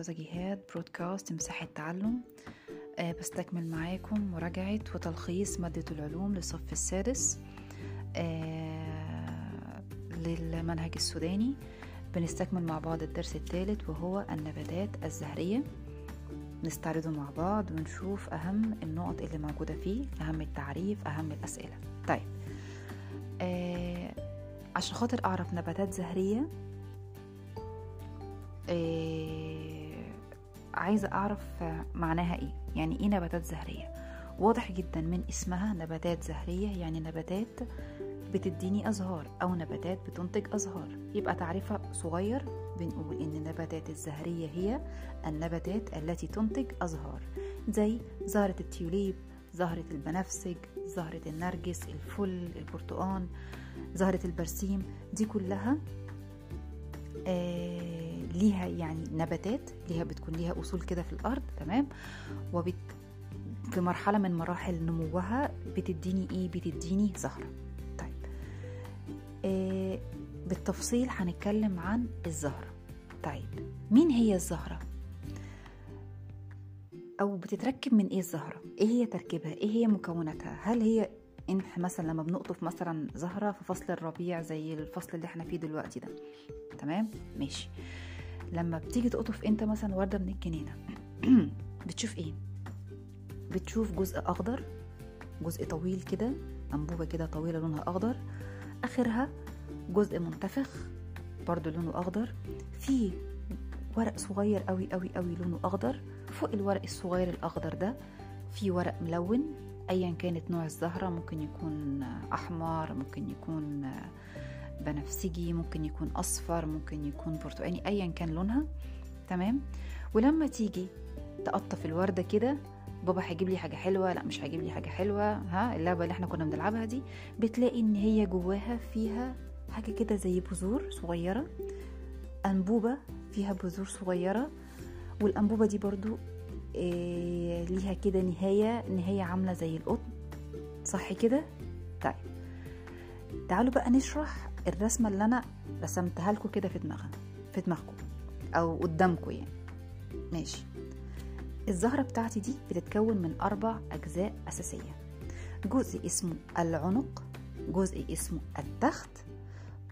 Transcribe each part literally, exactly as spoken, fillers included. أستاذة جهاد، برودكاست مساحة تعلم. أه بستكمل معاكم مراجعة وتلخيص مادة العلوم للصف السادس أه للمنهج السوداني. بنستكمل مع بعض الدرس الثالث وهو النباتات الزهرية، نستعرضه مع بعض ونشوف أهم النقط اللي موجودة فيه، أهم التعريف، أهم الأسئلة. طيب أه عشان خاطر أعرف نباتات زهرية إيه، عايزة أعرف معناها إيه، يعني إيه نباتات زهرية. واضح جدا من اسمها نباتات زهرية، يعني نباتات بتديني أزهار أو نباتات بتنتج أزهار. يبقى تعريفها صغير، بنقول إن النباتات الزهرية هي النباتات التي تنتج أزهار، زي زهرة التيوليب، زهرة البنفسج، زهرة النرجس، الفل، البرتقان، زهرة البرسيم. دي كلها آه ليها يعني نباتات، ليها بتكون ليها أصول كده في الأرض، تمام، وبت في مرحلة من مراحل نموها بتديني إيه؟ بتديني زهرة. طيب آه بالتفصيل هنتكلم عن الزهرة. طيب مين هي الزهرة؟ أو بتتركب من إيه الزهرة؟ إيه هي تركيبها؟ إيه هي مكوناتها؟ هل هي إن مثلا لما بنقطف مثلا زهرة في فصل الربيع زي الفصل اللي احنا فيه دلوقتي ده، تمام، ماشي، لما بتيجي تقطف انت مثلا وردة من الجنينة بتشوف ايه؟ بتشوف جزء اخضر، جزء طويل كده، انبوبة كده طويلة لونها اخضر، اخرها جزء منتفخ برضو لونه اخضر، فيه ورق صغير قوي قوي قوي لونه اخضر، فوق الورق الصغير الاخضر ده فيه ورق ملون، ايا كانت نوع الزهرة، ممكن يكون احمر، ممكن يكون بنفسجي، ممكن يكون اصفر، ممكن يكون برتقاني، ايا كان لونها، تمام. ولما تيجي تقطف الورده كده، بابا هيجيب لي حاجه حلوه، لا مش هيجيب لي حاجه حلوه، ها اللعبه اللي احنا كنا بنلعبها دي، بتلاقي ان هي جواها فيها حاجه كده زي بذور صغيره، انبوبه فيها بذور صغيره، والانبوبه دي برضو إيه ليها كده نهايه، نهايه عامله زي القطن، صح كده. طيب تعالوا بقى نشرح الرسمة اللي أنا رسمتها لكم كده في دماغها في دماغكم أو قدامكم يعني، ماشي. الزهرة بتاعتي دي بتتكون من أربع أجزاء أساسية، جزء اسمه العنق، جزء اسمه التخت،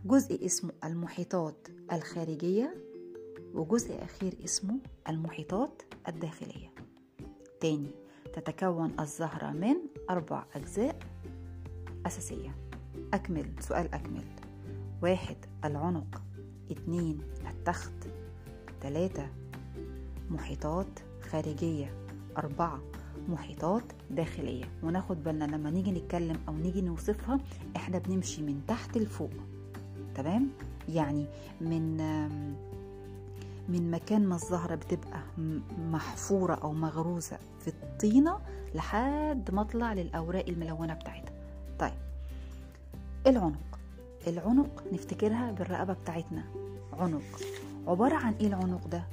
جزء اسمه المحيطات الخارجية، وجزء أخير اسمه المحيطات الداخلية. تاني، تتكون الزهرة من أربع أجزاء أساسية. أكمل سؤال، أكمل. واحد العنق، اتنين التخت، تلاتة محيطات خارجية، أربعة محيطات داخلية. وناخد بالنا لما نيجي نتكلم أو نيجي نوصفها إحنا بنمشي من تحت لفوق، تمام، يعني من من مكان ما الزهرة بتبقى محفورة أو مغروزة في الطينة لحد ما اطلع للأوراق الملونة بتاعتها. طيب العنق، العنق نفتكرها بالرقبة بتاعتنا. عنق عبارة عن ايه؟ العنق ده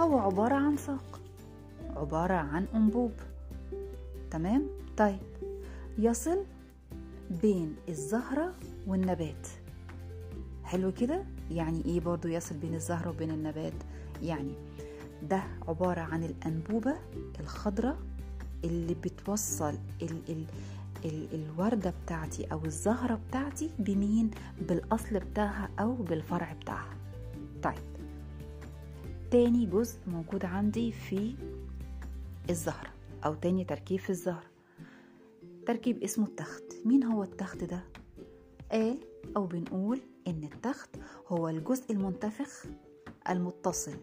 هو عبارة عن ساق، عبارة عن انبوب، تمام. طيب يصل بين الزهرة والنبات، حلو كده. يعني ايه برضو يصل بين الزهرة وبين النبات؟ يعني ده عبارة عن الانبوبة الخضرة اللي بتوصل ال ال الوردة بتاعتي أو الزهرة بتاعتي بمين؟ بالأصل بتاعها أو بالفرع بتاعها. طيب تاني جزء موجود عندي في الزهرة أو تاني تركيب في الزهرة، تركيب اسمه التخت. مين هو التخت ده؟ قال أو بنقول إن التخت هو الجزء المنتفخ المتصل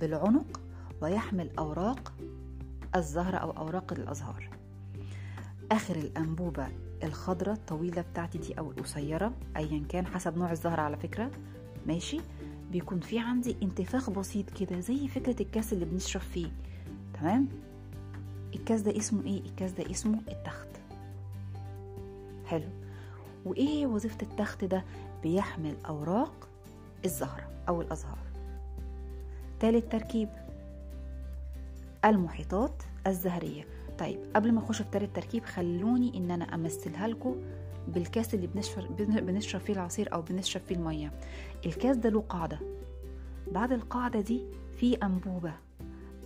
بالعنق ويحمل أوراق الزهرة أو أوراق الأزهار. اخر الانبوبه الخضراء الطويله بتاعتي دي او القصيره، ايا كان حسب نوع الزهره على فكره، ماشي، بيكون في عندي انتفاخ بسيط كده زي فكره الكاس اللي بنشرب فيه، تمام. الكاس ده اسمه ايه؟ الكاس ده اسمه التخت، حلو. وايه وظيفه التخت ده؟ بيحمل اوراق الزهره او الازهار. ثالث تركيب المحيطات الزهريه. طيب قبل ما اخش في تالت تركيب خلوني ان انا امثلها لكم بالكاس اللي بنشرب فيه العصير او بنشرب فيه الميه. الكاس ده له قاعده، بعد القاعده دي في انبوبه،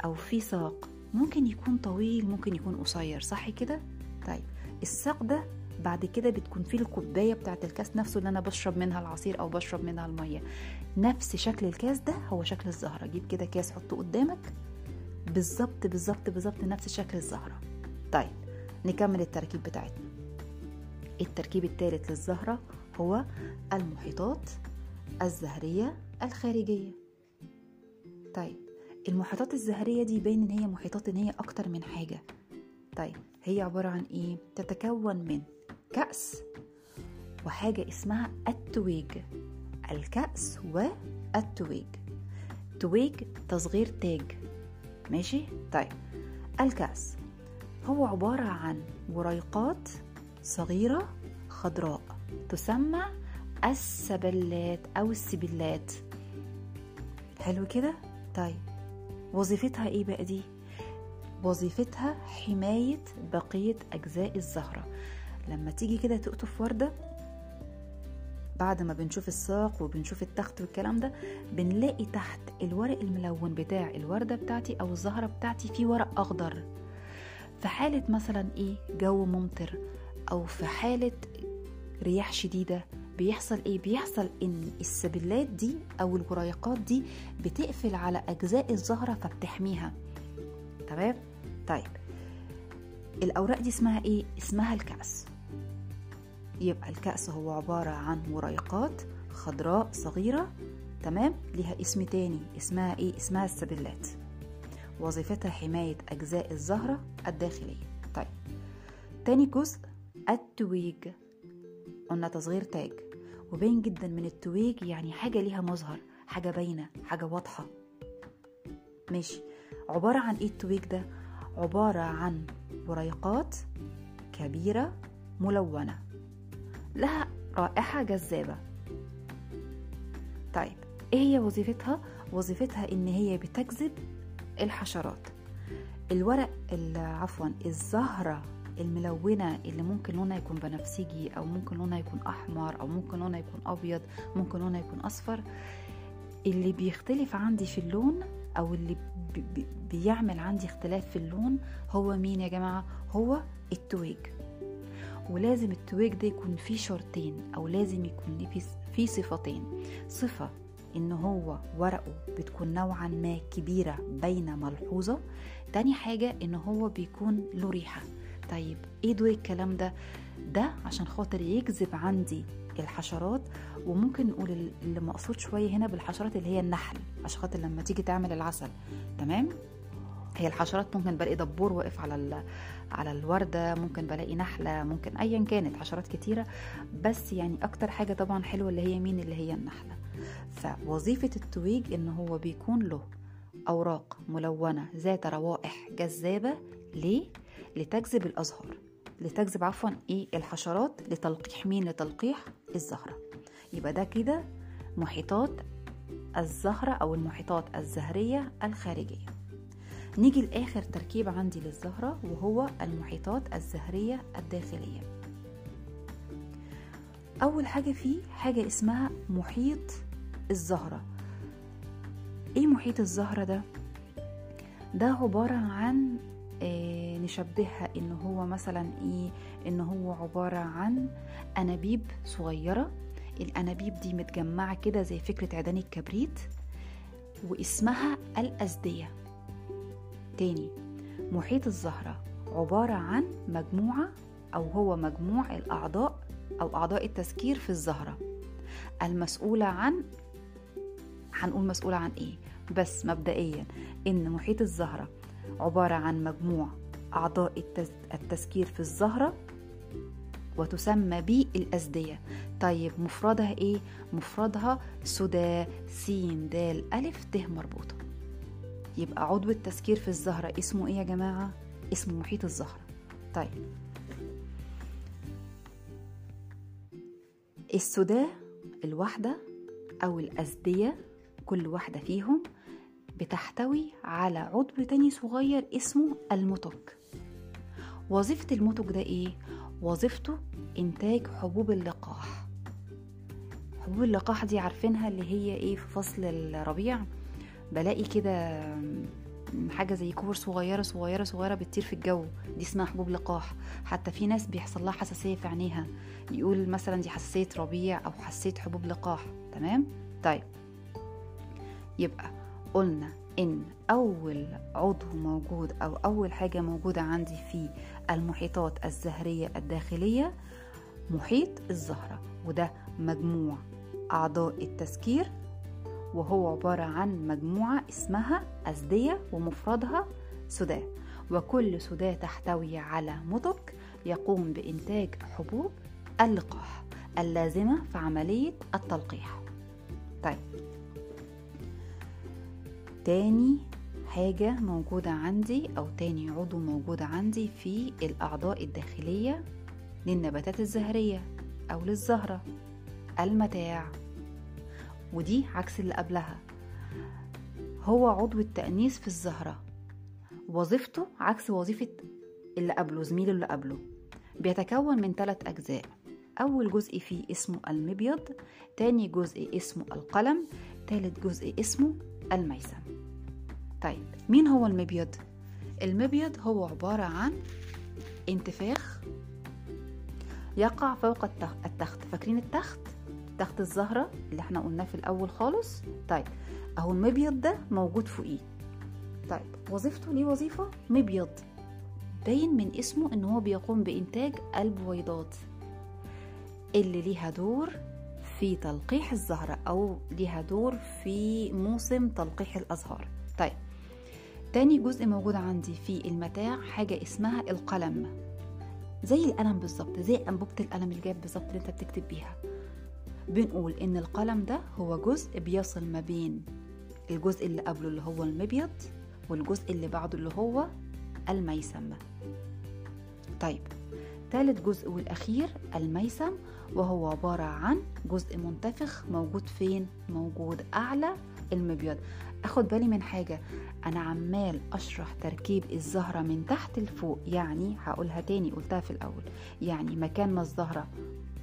أو في ساق، ممكن يكون طويل ممكن يكون قصير، صح كده؟ طيب الساق ده بعد كده بتكون فيه الكوباية بتاعة الكاس نفسه اللي أنا بشرب منها العصير أو بشرب منها المية. نفس شكل الكاس ده هو شكل الزهرة. جيب كده كاس حطه قدامك بالظبط بالظبط بالظبط نفس شكل الزهرة. طيب نكمل التركيب بتاعتنا. التركيب الثالث للزهرة هو المحيطات الزهرية الخارجية. طيب المحيطات الزهرية دي باين ان هي محيطات، ان هي اكتر من حاجة. طيب هي عبارة عن ايه؟ تتكون من كأس وحاجة اسمها التويج. الكأس والتويج، تويج تصغير تاج، ماشي؟ طيب الكأس هو عبارة عن وريقات صغيرة خضراء تسمى السبلات أو السبلات. حلو كده؟ طيب وظيفتها ايه بقى دي؟ وظيفتها حماية بقية أجزاء الزهرة. لما تيجي كده تقطف وردة بعد ما بنشوف الساق وبنشوف التخت والكلام ده، بنلاقي تحت الورق الملون بتاع الوردة بتاعتي أو الزهرة بتاعتي في ورق أخضر. في حالة مثلا ايه جو ممطر أو في حالة رياح شديدة بيحصل ايه؟ بيحصل ان السبلات دي او الوريقات دي بتقفل على اجزاء الزهرة فبتحميها، تمام؟ طيب الاوراق دي اسمها ايه؟ اسمها الكأس. يبقى الكأس هو عبارة عن وريقات خضراء صغيرة، تمام؟ ليها اسم تاني اسمها ايه؟ اسمها السبلات. وظيفتها حماية اجزاء الزهرة الداخلية. طيب تاني جزء التويج، قلنا تصغير تاج، وبين جدا من التويج يعني حاجة ليها مظهر، حاجة باينة، حاجة واضحة، ماشي؟ عبارة عن ايه التويج ده؟ عبارة عن وريقات كبيرة ملونة لها رائحة جذابة. طيب ايه هي وظيفتها؟ وظيفتها ان هي بتجذب الحشرات. الورق عفوا الزهرة الملونة اللي ممكن لونها يكون بنفسجي او ممكن لونها يكون احمر او ممكن لونها يكون ابيض، ممكن لونها يكون اصفر، اللي بيختلف عندي في اللون او اللي بيعمل عندي اختلاف في اللون هو مين يا جماعة؟ هو التويج. ولازم التويج ده يكون فيه شرطين او لازم يكون فيه صفتين. صفة ان هو ورقه بتكون نوعا ما كبيرة باينة ملحوظة، تاني حاجة ان هو بيكون له ريحة. طيب ايه دور الكلام ده؟ ده عشان خاطر يجذب عندي الحشرات، وممكن نقول اللي مقصود شويه هنا بالحشرات اللي هي النحل، عشان خاطر لما تيجي تعمل العسل، تمام؟ هي الحشرات ممكن بلاقي دبور واقف على على الورده، ممكن بلاقي نحله، ممكن ايا كانت حشرات كتيره، بس يعني اكتر حاجه طبعا حلوه اللي هي مين؟ اللي هي النحله. فوظيفه التويج ان هو بيكون له اوراق ملونه ذات روائح جذابه. ليه؟ لتجذب الازهار، لتجذب عفوا ايه؟ الحشرات، لتلقيح مين؟ لتلقيح الزهره. يبقى ده كده محيطات الزهره او المحيطات الزهريه الخارجيه. نيجي لاخر تركيب عندي للزهره وهو المحيطات الزهريه الداخليه. اول حاجه فيه حاجه اسمها محيط الزهره. ايه محيط الزهره ده؟ ده عباره عن إيه نشبهها ان هو مثلا ايه؟ ان هو عباره عن انابيب صغيره. الانابيب دي متجمعه كده زي فكره عيدان الكبريت، واسمها الاسديه. تاني محيط الزهره عباره عن مجموعه او هو مجموع الاعضاء او اعضاء التذكير في الزهره المسؤوله عن، هنقول مسؤوله عن ايه بس مبدئيا ان محيط الزهره عبارة عن مجموع أعضاء التذكير في الزهرة وتسمى بالأسدية. طيب مفردها إيه؟ مفردها سدى سين دال ألف ت مربوطة. يبقى عضو التذكير في الزهرة اسمه إيه يا جماعة؟ اسمه محيط الزهرة. طيب السدى الواحدة أو الأسدية كل واحدة فيهم بتحتوي على عضو تاني صغير اسمه المتك. وظيفة المتك ده ايه؟ وظيفته انتاج حبوب اللقاح. حبوب اللقاح دي عارفينها اللي هي ايه في فصل الربيع بلاقي كده حاجه زي كور صغيره صغيره صغيره بتطير في الجو، دي اسمها حبوب لقاح. حتى في ناس بيحصل لها حساسيه في عينيها، يقول مثلا دي حساسيه ربيع او حساسيه حبوب لقاح. تمام. طيب يبقى قلنا ان اول عضو موجود او اول حاجه موجوده عندي في المحيطات الزهريه الداخليه محيط الزهره، وده مجموع اعضاء التذكير، وهو عباره عن مجموعه اسمها اثديه ومفردها سداة، وكل سداة تحتوي على مضج يقوم بانتاج حبوب اللقاح اللازمه في عمليه التلقيح. طيب تاني حاجة موجودة عندي أو تاني عضو موجودة عندي في الأعضاء الداخلية للنباتات الزهرية أو للزهرة المتاع، ودي عكس اللي قبلها، هو عضو التأنيث في الزهرة، وظيفته عكس وظيفة اللي قبله زميله اللي قبله. بيتكون من ثلاث أجزاء، أول جزء فيه اسمه المبيض، تاني جزء اسمه القلم، ثالث جزء اسمه الميسم. طيب مين هو المبيض؟ المبيض هو عبارة عن انتفاخ يقع فوق التخت. فاكرين التخت؟ تخت الزهرة اللي احنا قلناه في الأول خالص. طيب اهو المبيض ده موجود فوقيه. طيب وظيفته ليه وظيفة مبيض، باين من اسمه ان هو بيقوم بإنتاج البويضات اللي ليها دور في تلقيح الزهرة أو ليها دور في موسم تلقيح الأزهار. طيب تاني جزء موجود عندي في المتاع حاجة اسمها القلم، زي القلم بالظبط، زي أنبوبة القلم الجاف بالظبط اللي انت بتكتب بيها. بنقول إن القلم ده هو جزء بيصل ما بين الجزء اللي قبله اللي هو المبيض والجزء اللي بعده اللي هو الميسم. طيب ثالث جزء والأخير الميسم، وهو عبارة عن جزء منتفخ موجود فين؟ موجود أعلى المبيض. أخد بالي من حاجة، أنا عمال أشرح تركيب الزهرة من تحت لفوق، يعني هقولها تاني قلتها في الأول، يعني مكان ما الزهرة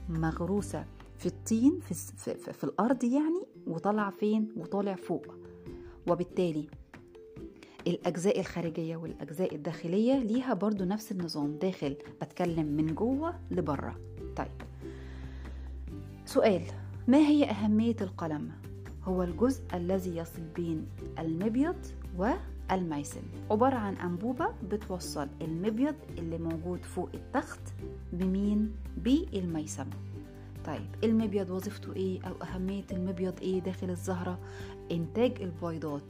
مغروسة في الطين في, في, في, في الأرض يعني، وطلع فين؟ وطالع فوق، وبالتالي الأجزاء الخارجية والأجزاء الداخلية ليها برضو نفس النظام، داخل بتكلم من جوه لبره. طيب سؤال، ما هي أهمية القلم؟ هو الجزء الذي يصل بين المبيض والميسم، عبارة عن أنبوبة بتوصل المبيض اللي موجود فوق التخت بمين؟ بالميسم. طيب المبيض وظيفته إيه أو أهمية المبيض إيه داخل الزهرة؟ إنتاج البويضات.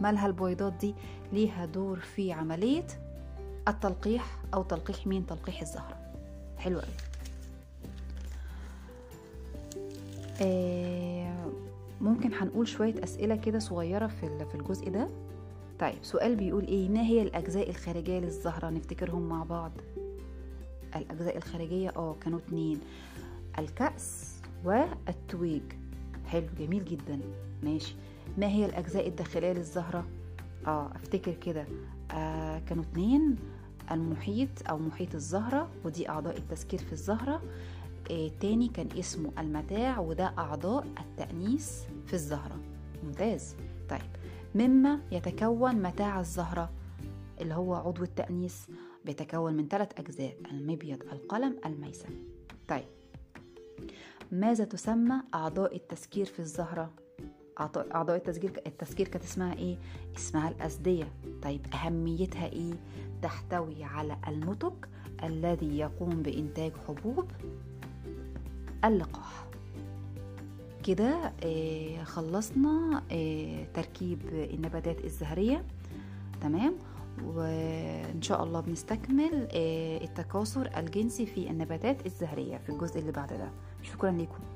مالها البويضات دي؟ ليها دور في عملية التلقيح أو تلقيح مين؟ تلقيح الزهرة. حلو قوي. ممكن هنقول شوية أسئلة كده صغيرة في في الجزء ده. طيب سؤال بيقول إيه؟ ما هي الأجزاء الخارجية للزهرة؟ نفتكرهم مع بعض. الأجزاء الخارجية آه كانوا اتنين، الكأس والتويج. حلو جميل جدا ماشي. ما هي الأجزاء الداخلية للزهرة؟ آه أفتكر كده آه كانوا اتنين، المحيط أو محيط الزهرة ودي أعضاء التذكير في الزهرة، تاني كان اسمه المتاع وده أعضاء التأنيث في الزهرة. ممتاز. طيب مما يتكون متاع الزهرة اللي هو عضو التأنيث بيتكون من ثلاث أجزاء، المبيض القلم الميسم. طيب ماذا تسمى أعضاء التذكير في الزهرة؟ أعضاء التذكير التذكير كانت اسمها إيه؟ اسمها الأثدية. طيب أهميتها إيه؟ تحتوي على المتج الذي يقوم بإنتاج حبوب اللقاح. كده آه خلصنا آه تركيب النباتات الزهرية. تمام، وإن شاء الله بنستكمل آه التكاثر الجنسي في النباتات الزهرية في الجزء اللي بعد ده. شكرا لكم.